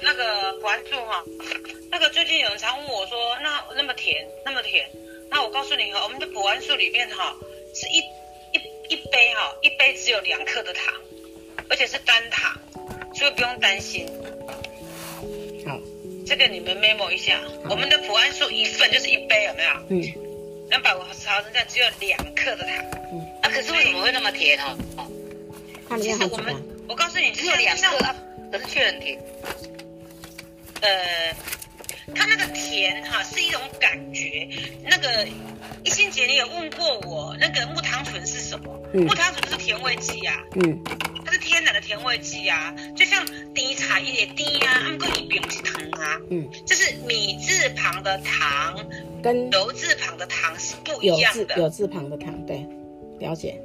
那个关注哈，那个最近有人常问我说，那么甜，那我告诉你哈，我们的柏安素里面哈是一杯哈，一杯只有2克的糖，而且是单糖，所以不用担心。好，这个你们 memo 一下，我们的柏安素一份就是一杯，有没有？嗯。250毫升只有2克的糖。嗯。啊，可是为什么会那么甜哈？哦，其实我告诉你，只有2克啊，可是却很甜。它那个甜哈是一种感觉。那个一心姐，你有问过我那个木糖醇是什么？木糖醇是甜味剂啊。嗯。它是天然的甜味剂啊，就像甜茶一点甜啊，它们跟一边是糖啊。嗯。就是米字旁的糖跟油字旁的糖是不一样的。有字旁的糖，对，了解。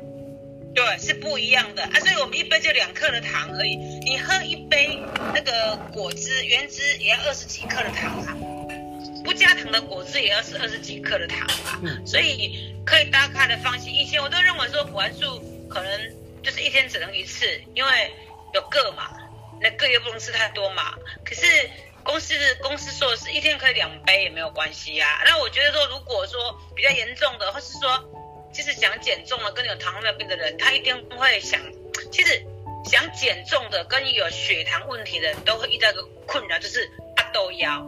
对，是不一样的啊，所以我们一杯就2克的糖而已。你喝一杯那个果汁原汁也要20几克的糖啊，不加糖的果汁也要是20几克的糖啊。嗯，所以可以大家的放心。以前我都认为说果蔬可能就是一天只能一次，因为有个嘛，那个又不能吃太多嘛。可是公司说是一天可以2杯也没有关系啊。那我觉得说，如果说比较严重的，或是说其实想减重了跟有糖尿病的人，他一定会想，其实想减重的跟有血糖问题的人都会遇到一个困扰，就是阿豆腰，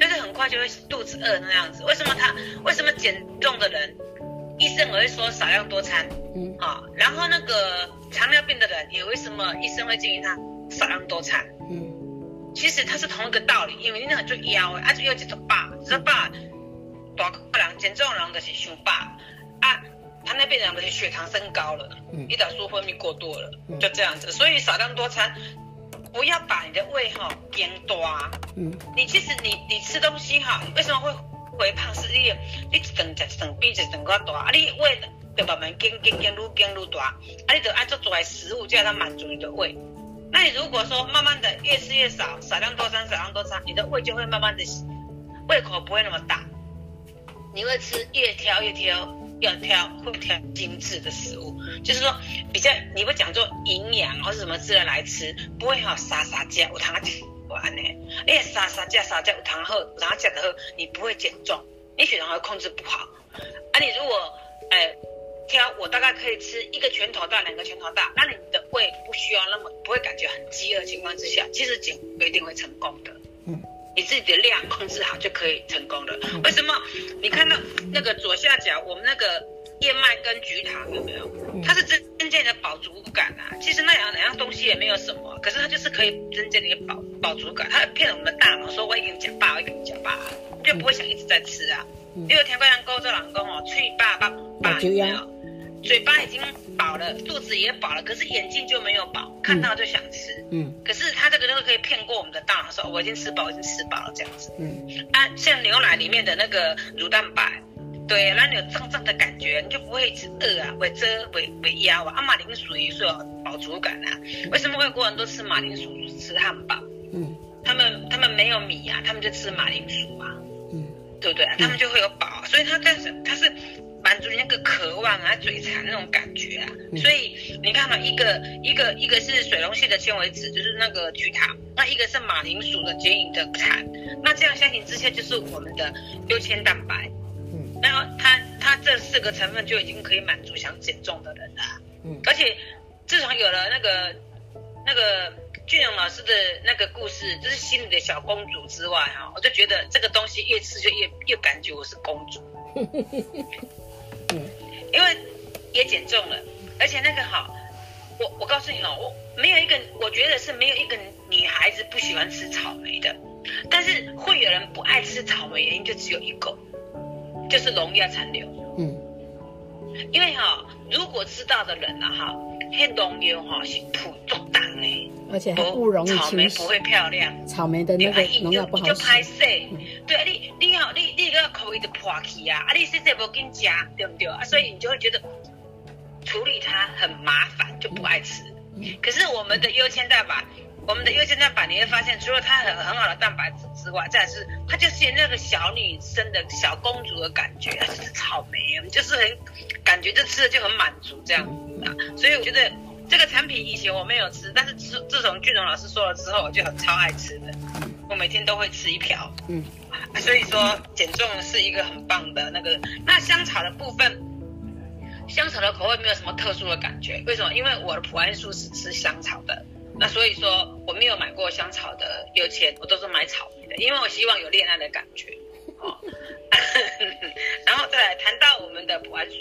就是很快就会肚子饿那样子。为什么减重的人，医生也会说少量多餐，然后那个糖尿病的人也为什么医生会建议他少量多餐，其实它是同一个道理，因为你很就腰啊，就有几种吧，只是吧，大个人减重人就是想吧啊。他那边人的血糖升高了，胰岛素分泌过多了，就这样子。所以少量多餐，不要把你的胃哈变大。你其实你吃东西哈，为什么会肥胖？是你一顿吃一顿比一顿较大，啊，你胃就慢慢变愈大，啊，你就按做做来食物就要它满足你的胃。那你如果说慢慢的越吃越少，少量多餐，你的胃就会慢慢的胃口不会那么大，你会吃越挑。会挑精致的食物，就是说比较你会讲做营养或是什么自然来吃，不会好傻有糖吃完呢，哎傻有糖喝，有糖吃的喝，你不会减重，你血糖会控制不好。啊，你如果挑我大概可以吃1个拳头大2个拳头大，那你的胃不需要那么不会感觉很饥饿的情况之下，其实减一定会成功的。你自己的量控制好就可以成功了。为什么？你看到那个左下角，我们那个燕麦跟菊糖有没有？它是增加你的饱足感啊。其实那两样东西也没有什么，可是它就是可以增加你的饱足感。它骗我们的大脑说我已经吃饱，就不会想一直在吃啊。因为天官人勾做人工哦，嘴巴饱有没有？嘴巴已经饱了，肚子也饱了，可是眼睛就没有饱，看到就想吃。可是他这个可以骗过我们的大脑，说我已经吃饱了这样子。像牛奶里面的那个乳蛋白，对，让你有胀的感觉，你就不会一直饿啊，会遮会腰啊。马铃薯也是有饱足感啊。为什么外国人都吃马铃薯吃汉堡？他们没有米啊，他们就吃马铃薯啊。对不对？他们就会有饱，所以他是满足那个渴望啊、嘴馋那种感觉啊，所以你看嘛，一个是水溶性的纤维质，就是那个菊糖，那一个是马铃薯的结营的产，那这样相形之下就是我们的6000蛋白，然后它这4个成分就已经可以满足想减重的人了，而且自从有了那个俊勇老师的那个故事，就是心里的小公主之外哈，我就觉得这个东西越吃就越感觉我是公主。因为也减重了，而且那个好，我告诉你哦，我觉得是没有一个女孩子不喜欢吃草莓的，但是会有人不爱吃草莓原因就只有一个，就是农药残留。因为哈，如果知道的人啊哈，那农药哈是普作党的，而且不容易草莓不会漂亮，草莓的那个农药不好吃，你就拍摄，对，你好，你个口味就破去啊，你实在无跟吃，对不对啊？所以你就会觉得处理它很麻烦，就不爱吃。可是我们的优先蛋白，你会发现，除了它很好的蛋白质之外，再来是它就是那个小女生的小公主的感觉，就是草莓，就是很感觉就吃了就很满足这样子啊。所以我觉得这个产品以前我没有吃，但是自从俊荣老师说了之后，我就很超爱吃的。每天都会吃一瓢，嗯，所以说减重是一个很棒的那个。那香草的部分，香草的口味没有什么特殊的感觉，为什么？因为我的普安素是吃香草的，那所以说我没有买过香草的油钱，我都是买草莓的，因为我希望有恋爱的感觉。哦，然后再来谈到我们的普安素。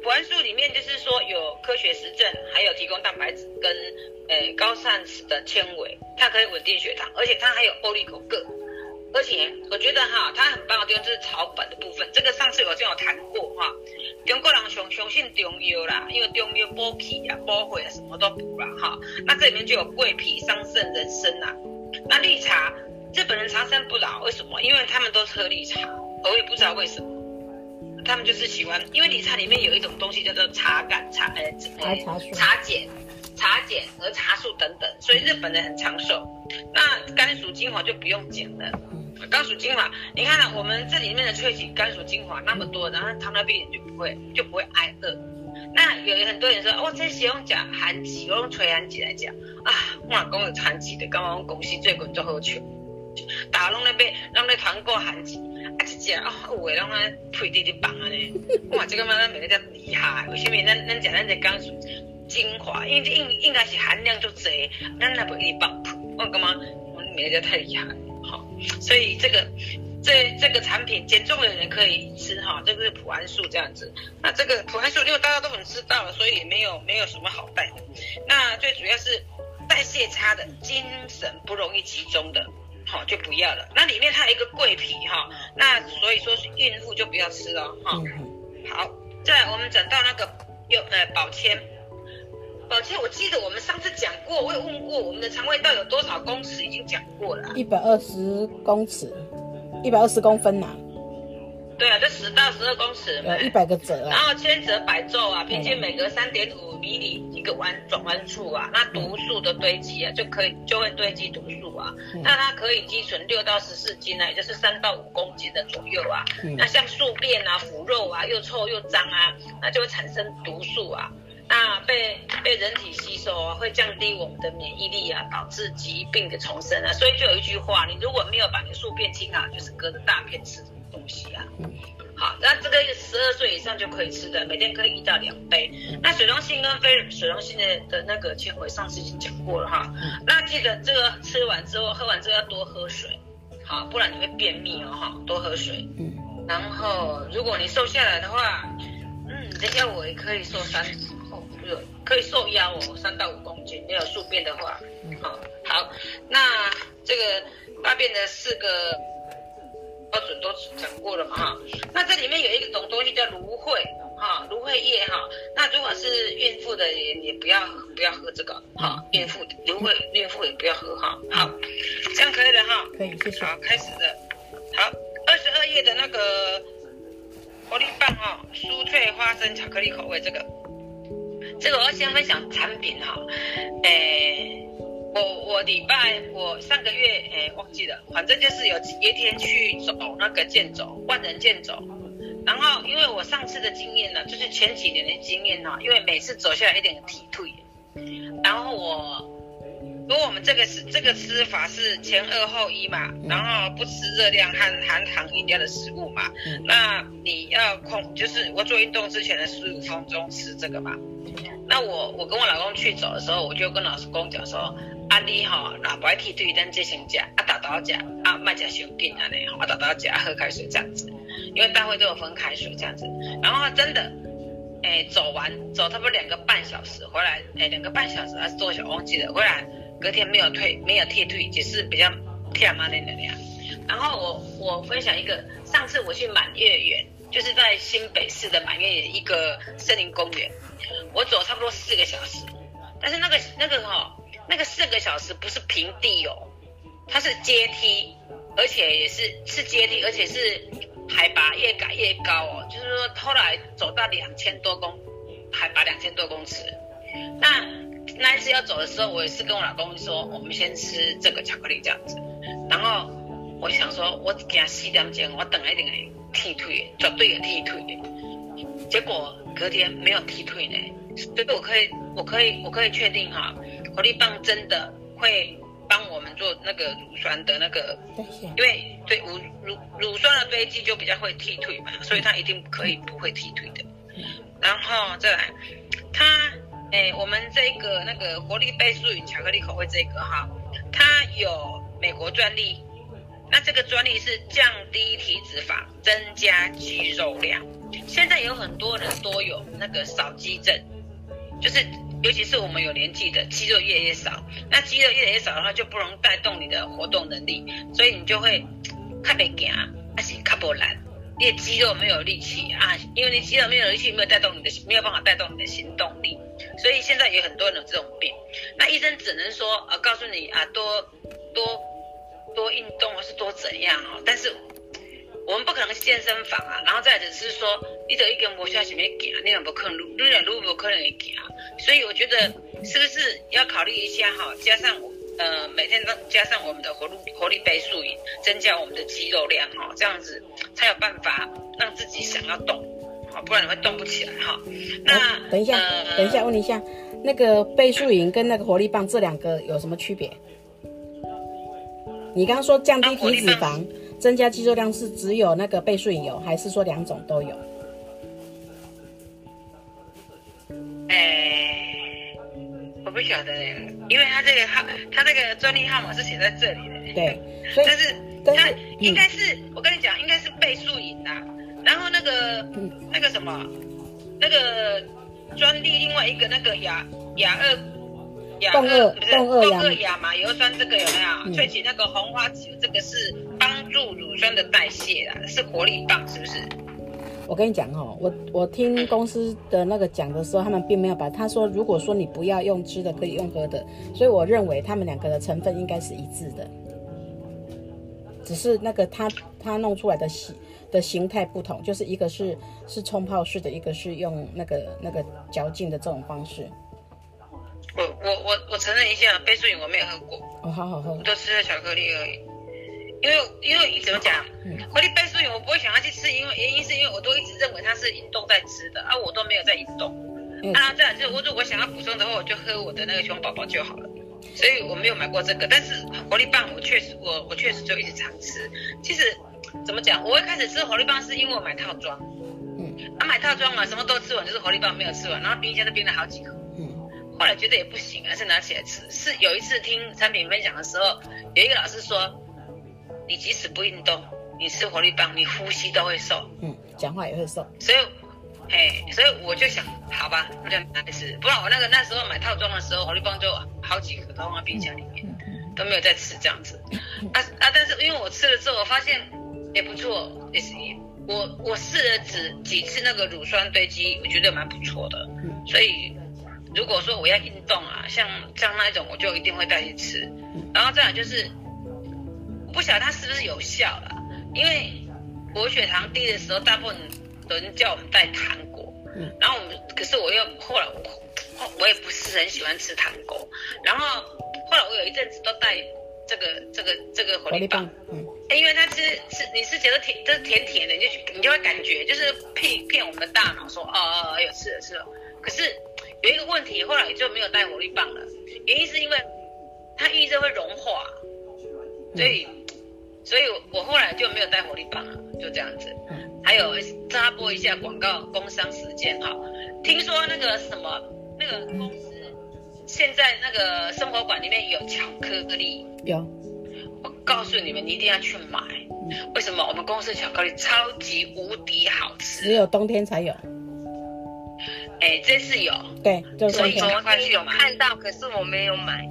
普安素里面就是说有科学实证，还有提供蛋白质跟高膳食的纤维，它可以稳定血糖，而且它还有欧利口铬。而且我觉得哈，它很棒的地方就是草本的部分，这个上次我就有谈过哈。中国人相信中药啦，因为中药补脾啊、补血啊，什么都补啦哈。那这里面就有桂皮、桑葚、人参啦。那绿茶，日本人长生不老，为什么？因为他们都喝绿茶，我也不知道为什么。他们就是喜欢，因为绿茶里面有一种东西叫做茶杆、茶碱和茶树等等，所以日本人很长寿。那甘薯精华就不用讲了，甘薯精华，你看啊，我们这里面的萃取甘薯精华那么多，然后糖尿病人就不会挨饿。那有很多人说，我这是用讲寒极，我用垂寒极来讲啊，我讲有寒极的，刚刚公司最近做好笑，大家拢咧团购寒极。啊，一只啊，有诶，拢啊配滴滴棒啊咧！哇，这个嘛，咱每个遮厉害。为虾米咱食咱这甘薯精华？因为这应该是含量足侪，咱那不一棒配。我感觉我们每个遮太厉害了，好。所以这个产品减重的人可以吃哈，这个是普安素这样子。那这个普安素因为大家都很知道了，所以也没有什么好带的。那最主要是代谢差的、精神不容易集中的。好，就不要了。那里面它有一个桂皮哈，那所以说是孕妇就不要吃了哈。好，再来我们讲到那个保纤。保纤，我记得我们上次讲过，我有问过我们的肠胃道有多少公尺，已经讲过了。120公尺，120公分呐、啊。对啊，就10到12公尺。100个褶啊。然后千褶百皱啊，平均每隔3.5mm一个转弯处啊，那毒素的堆积啊，就会堆积毒素啊。那它可以积存6到14斤啊，也就是3到5公斤的左右啊。那像宿便啊、腐肉啊，又臭又脏啊，那就会产生毒素啊。那被人体吸收啊，会降低我们的免疫力啊，导致疾病的重生啊。所以就有一句话，你如果没有把你宿便清好，就是隔着大便吃东西啊。好，那这个12岁以上就可以吃的，每天可以1到2杯。那水溶性跟非水溶性的那个纤维，上次已经讲过了哈。那记得这个吃完之后，喝完之后要多喝水，好，不然你会便秘哦哈，多喝水。然后如果你瘦下来的话，你的腰围可以瘦3到5公斤，没有宿便的话，好，那这个大便的4个标准都讲过了嘛哈，那这里面有一种东西叫芦荟哈，芦荟叶哈，那如果是孕妇的人也不要喝这个哈，孕妇也不要喝哈，好，这样可以了哈，可以，谢谢。好，开始了，好，22页的那个活力棒哈，酥脆花生巧克力口味这个我要先分享产品哈，我上个月忘记了，反正就是有一天去走那个健走，万人健走，然后因为我上次的经验呢，就是前几年的经验呢，因为每次走下来一点体退，然后如果我们这个吃法是前2后1嘛，然后不吃热量和含糖饮料的食物嘛，那你要就是我做运动之前的15分钟吃这个嘛，那我跟我老公去走的时候，我就跟老公讲说。啊你吼，若不爱剃对，咱这先食，啊豆豆食，啊卖食伤紧安尼吼，啊豆豆食，啊喝开水这样子，因为大会都有分开水这样子。然后真的，走差不多2个半小时回来，2个半小时还是多久忘记了，回来隔天没有剃对，只是比较忝嘛那样。然后我分享一个，上次我去满月园，就是在新北市的满月园一个森林公园，我走差不多4个小时，但是那个4个小时不是平地哦，它是阶梯，而且也是阶梯，而且是海拔越改越高哦。就是说后来走到海拔2000多公尺。那一次要走的时候，我也是跟我老公说，我们先吃这个巧克力这样子。然后我想说，我惊4点钟，我等了一定会踢腿，绝对有踢腿的。结果隔天没有踢腿呢，所以我可以确定哈。活力棒真的会帮我们做那个乳酸的那个，因为对乳酸的飞机就比较会踢腿嘛，所以它一定可以不会踢腿的。然后再来，它我们这个那个国立倍数与巧克力口味这个哈，它有美国专利，那这个专利是降低体脂肪，增加肌肉量。现在有很多人都有那个少肌症，就是尤其是我们有年纪的，肌肉越来越少，那肌肉越来越少的话，就不容易带动你的活动能力，所以你就会较袂行，还是较不懒，你的肌肉没有力气啊，因为你肌肉没有力气，没有办法带动你的行动力，所以现在有很多人有这种病，那医生只能说告诉你啊，多运动或是多怎样啊、哦，但是我们不可能健身房啊，然后再只是说，你都已经无下什么行，你也不可能，你也不可能会行。所以我觉得是不是要考虑一下哈，加上每天都加上我们的活力倍数饮，增加我们的肌肉量哈、哦，这样子才有办法让自己想要动，好，不然你会动不起来哈、哦。那等一下，问一下，那个倍数饮跟那个活力棒这两个有什么区别？你刚刚说降低体脂肪。增加肌肉量是只有那个倍数饮有，还是说两种都有？我不晓得因为他这个专利号码是写在这里的。对，所以但是他应该是、我跟你讲，应该是倍数饮啦。然后那个什么，那个专利另外一个那个共轭亚麻油酸这个有没有？萃取那个红花籽油，这个是帮助乳酸的代谢啦，是活力棒，是不是？我跟你讲哦，我听公司的那个讲的时候，他们并没有把他说，如果说你不要用吃的，可以用喝的，所以我认为他们两个的成分应该是一致的，只是那个他弄出来的形态不同，就是一个是冲泡式的，一个是用那个嚼劲的这种方式。我承认一下，倍数饮我没有喝过，好好喝，都吃了巧克力而已。因为怎么讲，活力倍数饮我不会想要去吃，原因是因为我都一直认为它是运动在吃的啊，我都没有在运动、啊。再来就是，我如果想要补充的话，我就喝我的那个熊宝宝就好了。所以我没有买过这个，但是活力棒我确实就一直常吃。其实怎么讲，我会开始吃活力棒是因为我买套装，买套装啊，什么都吃完，就是活力棒没有吃完，然后冰箱都冰了好几盒。后来觉得也不行，还是拿起来吃。是有一次听产品分享的时候，有一个老师说，你即使不运动，你吃活力棒，你呼吸都会瘦，讲话也会瘦。所以我就想，好吧，那就拿来吃。不然我那时候买套装的时候，活力棒就好几个都放在冰箱里面，都没有再吃这样子。但是因为我吃了之后，我发现也不错，也是我试了几次那个乳酸堆积，我觉得蛮不错的，所以。如果说我要运动啊，像那一种，我就一定会带去吃。然后再来就是，我不晓得它是不是有效啦，因为我血糖低的时候，大部分人叫我们带糖果，然后可是我又后来我也不是很喜欢吃糖果，然后后来我有一阵子都带这个活力棒，因为它吃你是觉得都甜甜的，你就会感觉就是骗我们的大脑说哦有吃了，可是。有一个问题，后来也就没有带活力棒了，原因是因为它预热会融化，所以我后来就没有带活力棒了，就这样子。还有插播一下广告工商时间哈，听说那个什么那个公司现在那个生活馆里面有巧克力，有，我告诉你们，你一定要去买。为什么？我们公司巧克力超级无敌好吃，只有冬天才有。这次有，对，就是冬天。我有看到，可是我没有买。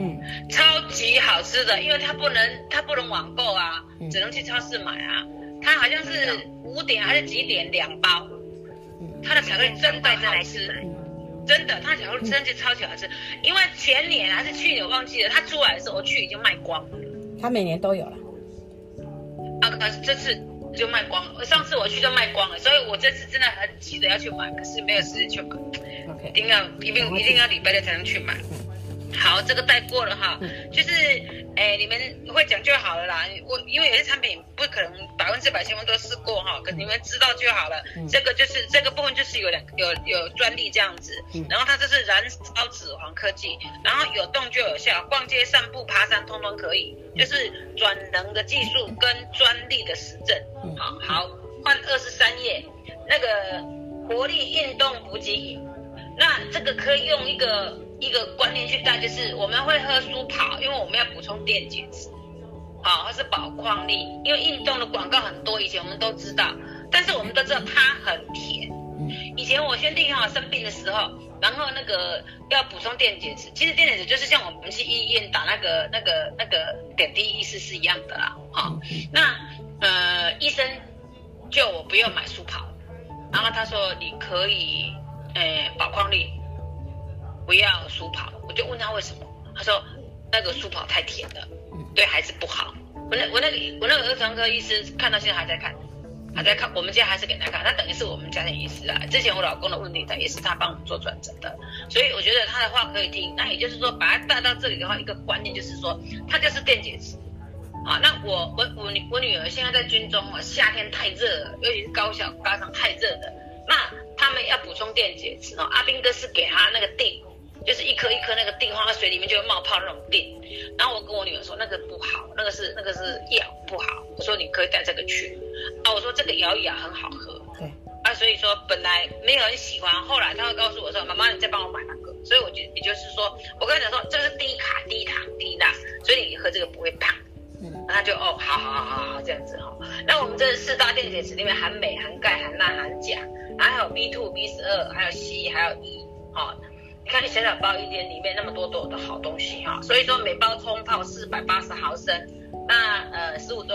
超级好吃的，因为它不能网购啊，只能去超市买啊。它好像是5点还是几点2包，它的巧克力真的好吃，真的，它的巧克力真的超级好吃。因为前年还是去年我忘记了，它出来的时候我去已经卖光了。它每年都有了，可是这次。就卖光了，上次我去就卖光了，所以我这次真的很急着要去买，可是没有时间去买。一定要礼拜六才能去买。好，这个带过了哈，就是你们会讲就好了啦。因为有些产品不可能100%全部都试过哈，可是你们知道就好了。这个就是这个部分就是有专利这样子，然后它这是燃烧脂肪科技，然后有动就有效，逛街、散步、爬山通通可以，就是转能的技术跟专利的实证。好，换23页那个活力运动补给饮，那这个可以用一个观念去带，就是我们会喝舒跑，因为我们要补充电解质，好，它是保矿力。因为运动的广告很多，以前我们都知道，但是我们都知道它很甜。以前我兄弟刚好生病的时候，然后那个要补充电解质，其实电解质就是像我们去医院打那个点滴意思是一样的啦。好，那医生叫我不要买舒跑，然后他说你可以保矿力。不要舒跑，我就问他为什么，他说那个舒跑太甜了，对孩子不好。我那个儿童科医师看到现在还在看，我们家还是给他看，他等于是我们家庭医师啊。之前我老公的问题，他也是他帮我们做转诊的，所以我觉得他的话可以听。那也就是说，把他带到这里的话，一个观念就是说，他就是电解质啊。那我女儿现在在军中啊，夏天太热了，尤其是高中太热了，那他们要补充电解质哦。阿兵哥是给他那个锭。就是一颗一颗那个锭放在水里面就会冒泡那种锭，然后我跟我女儿说那个不好，那个是药不好，我说你可以带这个去啊，我说这个摇一摇很好喝，对啊，所以说本来没有人喜欢，后来他会告诉我说妈妈你再帮我买那个，所以我觉得也就是说我跟他讲说这个是低卡低糖低钠，所以你喝这个不会胖，然后就哦好这样子哈。那我们这4大电解质里面含镁、含钙、含钠、含钾，还有 B2、B12， 还有 C， 还有 E 哈。你看小小包1点里面那么多朵的好东西哈，所以说每包冲泡480毫升，那15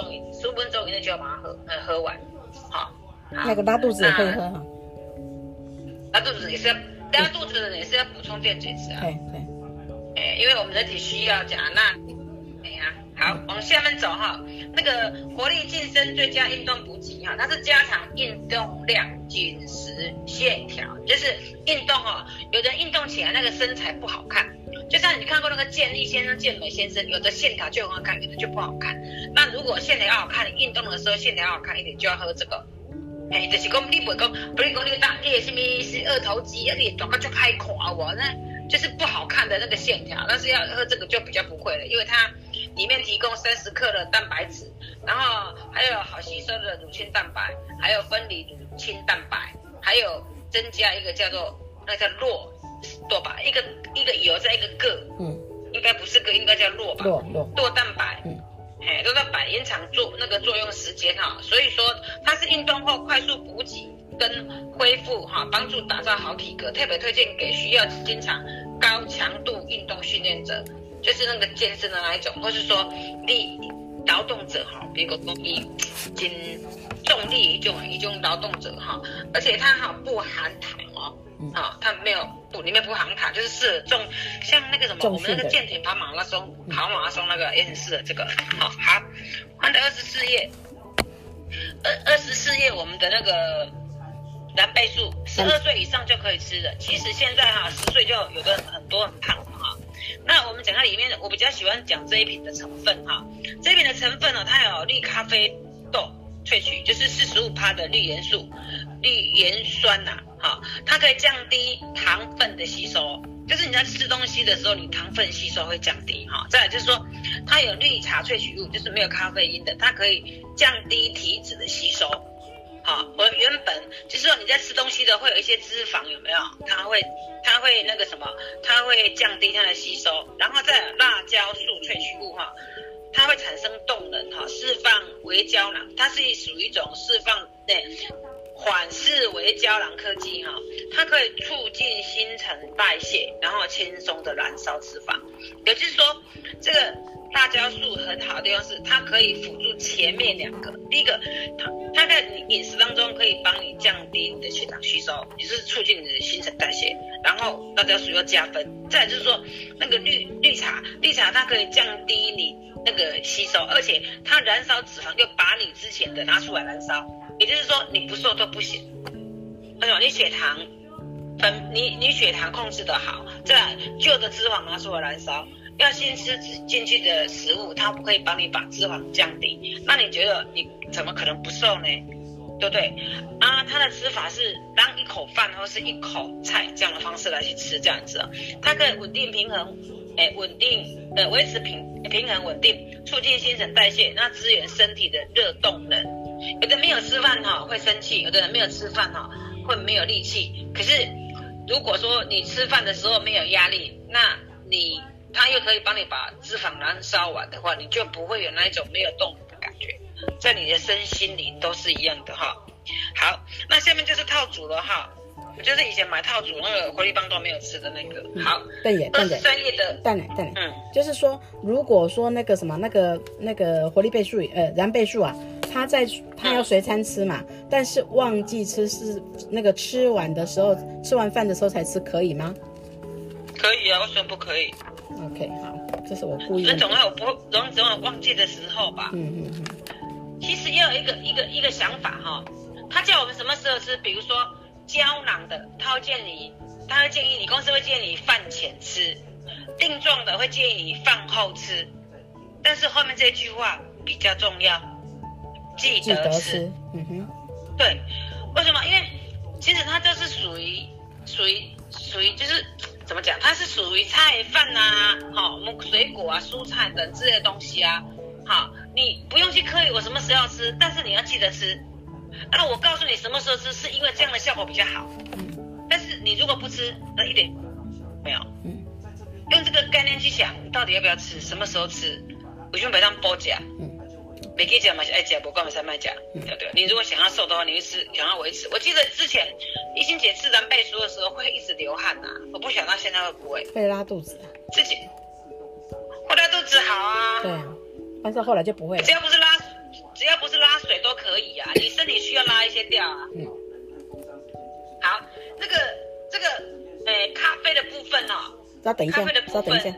分钟以内就要把它喝完，好。那个拉肚子也可以喝哈，拉肚子也是要补充电解质啊。对，因为我们人体需要钾钠。哎呀，好，往下面走哈，那个活力晋升最佳运动补给哈，它是加强运动量，紧实线条，就是运动哦。有的人运动起来那个身材不好看，就像你看过那个健力先生、健美先生，有的线条就很好看，有的就不好看。那如果线条要好看，你运动的时候线条要好看一点，就要喝这个。哎，就是讲你不是讲你大叶什么是二头肌，而且短个就开垮我那。就是不好看的那个线条，但是要喝这个就比较不会了，因为它里面提供30克的蛋白质，然后还有好吸收的乳清蛋白，还有分离乳清蛋白，还有增加一个叫做酪多吧，一个油在一个个，应该不是个，应该叫酪吧，酪蛋白，酪蛋白延长作用时间哈，所以说它是运动后快速补给。跟恢复哈，帮助打造好体格，特别推荐给需要经常高强度运动训练者，就是那个健身的那一种，或是说力劳动者哈，比如说真重力一种劳动者哈，而且它好不含糖哦，啊，它没有里面不含糖，就是适合重，像那个什么我们那个健体跑马拉松那个也很适合这个，好，换到24页，24页我们的那个。蓝莓素12岁以上就可以吃的，其实现在哈10岁就有的很多很胖哈。那我们讲它里面，我比较喜欢讲这一瓶的成分哈。这一瓶的成分呢，它有绿咖啡豆萃取，就是45%的绿盐酸呐哈，它可以降低糖分的吸收，就是你在吃东西的时候，你糖分吸收会降低哈。再来就是说，它有绿茶萃取物，就是没有咖啡因的，它可以降低体脂的吸收。好，我原本就是说你在吃东西的会有一些脂肪，有没有？它会那个什么，它会降低它的吸收，然后再有辣椒素萃取物哈，它会产生动能哈，释放微胶囊，它是属于一种释放缓释微胶囊科技哈，它可以促进新陈代谢，然后轻松的燃烧脂肪。也就是说，这个辣椒素很好的地方是它可以辅助前面两个，第一个它在饮食当中可以帮你降低你的血糖吸收，也就是促进你的新陈代谢，然后辣椒素又加分。再来就是说那个绿茶它可以降低你那个吸收，而且它燃烧脂肪又把你之前的拿出来燃烧，也就是说你不瘦都不行，为什么？你血糖你血糖控制得好，再旧的脂肪拿出来燃烧。要新吃进去的食物，它不可以帮你把脂肪降低。那你觉得你怎么可能不瘦呢？对不对？啊，它的吃法是当一口饭或是一口菜这样的方式来去吃，这样子，它可以稳定平衡，稳定维持平衡稳定，促进新陈代谢，那支援身体的热动能。有的没有吃饭哈会生气，有的人没有吃饭哈会没有力气。可是如果说你吃饭的时候没有压力，那它又可以帮你把脂肪燃烧完的话，你就不会有那一种没有动力的感觉，在你的身心里都是一样的哈。好，那下面就是套组了哈，我就是以前买套组那个活力棒都没有吃的那个。好，蛋奶，就是说，如果说那个什么那个活力倍数燃倍数啊。他要随餐吃嘛，但是忘记吃是那个吃完饭的时候才吃，可以吗？可以啊，为什么不可以 ？OK， 好，这是我故意的。那总要总有忘记的时候吧。其实也有一个想法哈，他叫我们什么时候吃？比如说胶囊的，他会建议你，公司会建议你饭前吃；定状的会建议你饭后吃。但是后面这句话比较重要。记得吃，对，为什么？因为其实它就是属于就是怎么讲？它是属于菜饭啊，好，我们水果啊、蔬菜等之类的东西啊，好，你不用去刻意我什么时候吃，但是你要记得吃。那我告诉你什么时候吃，是因为这样的效果比较好。但是你如果不吃，那一点没有。用这个概念去想，你到底要不要吃，什么时候吃，我就不当包夹。没给讲嘛，爱讲不管我才卖讲，对不对？你如果想要瘦的话，你就吃想要维持。我记得之前一心姐吃燃倍数的时候会一直流汗呐、啊，我不想到现在会不会？会拉肚子。自己会拉肚子好啊。对啊，但是后来就不会了。只要不是拉水都可以啊，你身体需要拉一些掉啊。好，这个咖啡的部分哦。稍等一下，